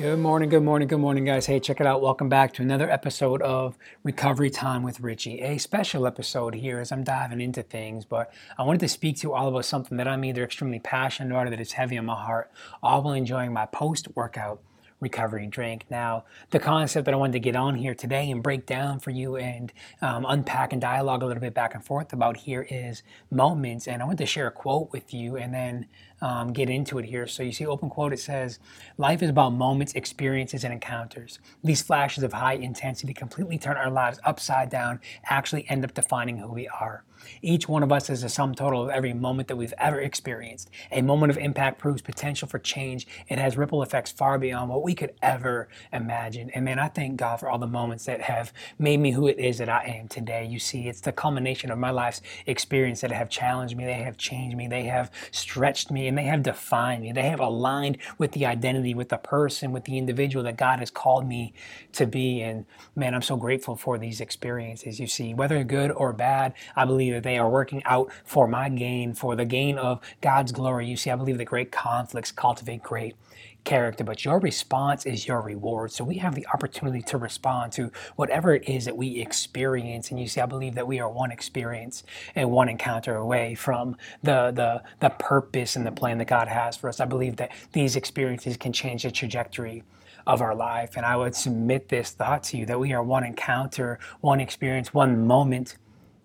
Good morning, guys. Hey, check it out. Welcome back to another episode of Recovery Time with Richie. A special episode here as I'm diving into things, but I wanted to speak to you all about something that I'm either extremely passionate about or that is heavy on my heart, all while enjoying my post-workout recovery drink. Now, the concept that I wanted to get on here today and break down for you and unpack and dialogue a little bit back and forth about here is moments. And I want to share a quote with you and then get into it here. So you see open quote, it says, "Life is about moments, experiences, and encounters. These flashes of high intensity completely turn our lives upside down, actually end up defining who we are. Each one of us is a sum total of every moment that we've ever experienced. A moment of impact proves potential for change. It has ripple effects far beyond what we could ever imagine." And man, I thank God for all the moments that have made me who it is that I am today. You see, it's the culmination of my life's experience that have challenged me, they have changed me, they have stretched me, and they have defined me. They have aligned with the identity, with the person, with the individual that God has called me to be. And man, I'm so grateful for these experiences. You see, whether good or bad, I believe that they are working out for my gain, for the gain of God's glory. You see, I believe that great conflicts cultivate great character, but your response is your reward. So we have the opportunity to respond to whatever it is that we experience. And you see, I believe that we are one experience and one encounter away from the purpose and the plan that God has for us. I believe that these experiences can change the trajectory of our life. And I would submit this thought to you that we are one encounter, one experience, one moment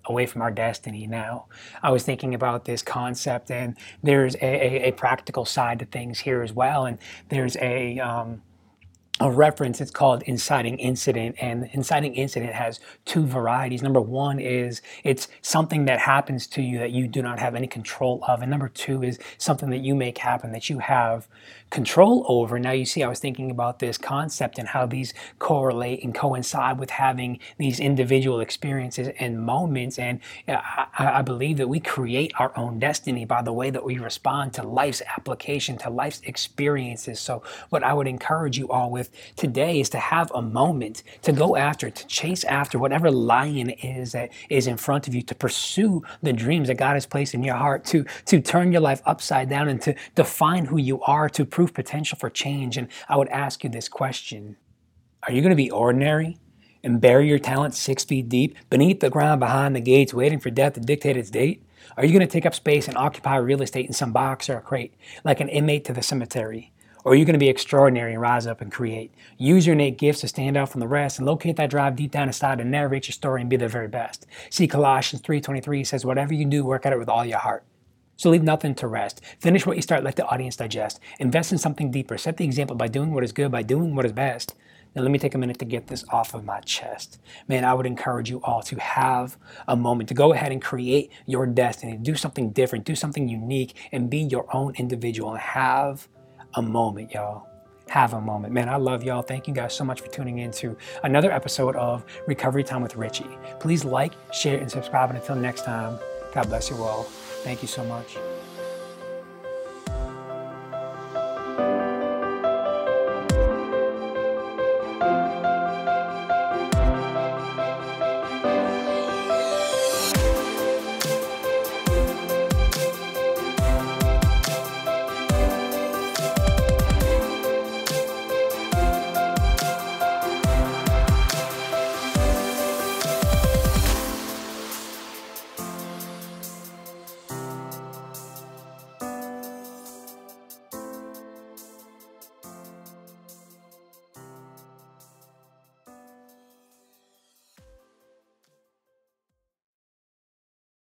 away from our destiny. Now, I was thinking about this concept, and there's a practical side to things here as well. And there's a reference, it's called inciting incident, and inciting incident has two varieties. Number one is it's something that happens to you that you do not have any control of, and number two is something that you make happen that you have control over. Now, you see, I was thinking about this concept and how these correlate and coincide with having these individual experiences and moments, and I believe that we create our own destiny by the way that we respond to life's application, to life's experiences. So what I would encourage you all with today is to have a moment to go after, to chase after whatever lion is that is in front of you, to pursue the dreams that God has placed in your heart, to turn your life upside down and to define who you are, to prove potential for change. And I would ask you this question: are you going to be ordinary and bury your talent 6 feet deep beneath the ground behind the gates, waiting for death to dictate its date? Are you going to take up space and occupy real estate in some box or a crate like an inmate to the cemetery? Or are you going to be extraordinary and rise up and create? Use your innate gifts to stand out from the rest and locate that drive deep down inside and narrate your story and be the very best. See, Colossians 3:23 says, "Whatever you do, work at it with all your heart. So leave nothing to rest. Finish what you start, let the audience digest. Invest in something deeper. Set the example by doing what is good, by doing what is best." Now, let me take a minute to get this off of my chest. Man, I would encourage you all to have a moment to go ahead and create your destiny. Do something different, do something unique, and be your own individual and have a moment, y'all. Have a moment. Man, I love y'all. Thank you guys so much for tuning in to another episode of Recovery Time with Richie. Please like, share, and subscribe. And until next time, God bless you all. Thank you so much.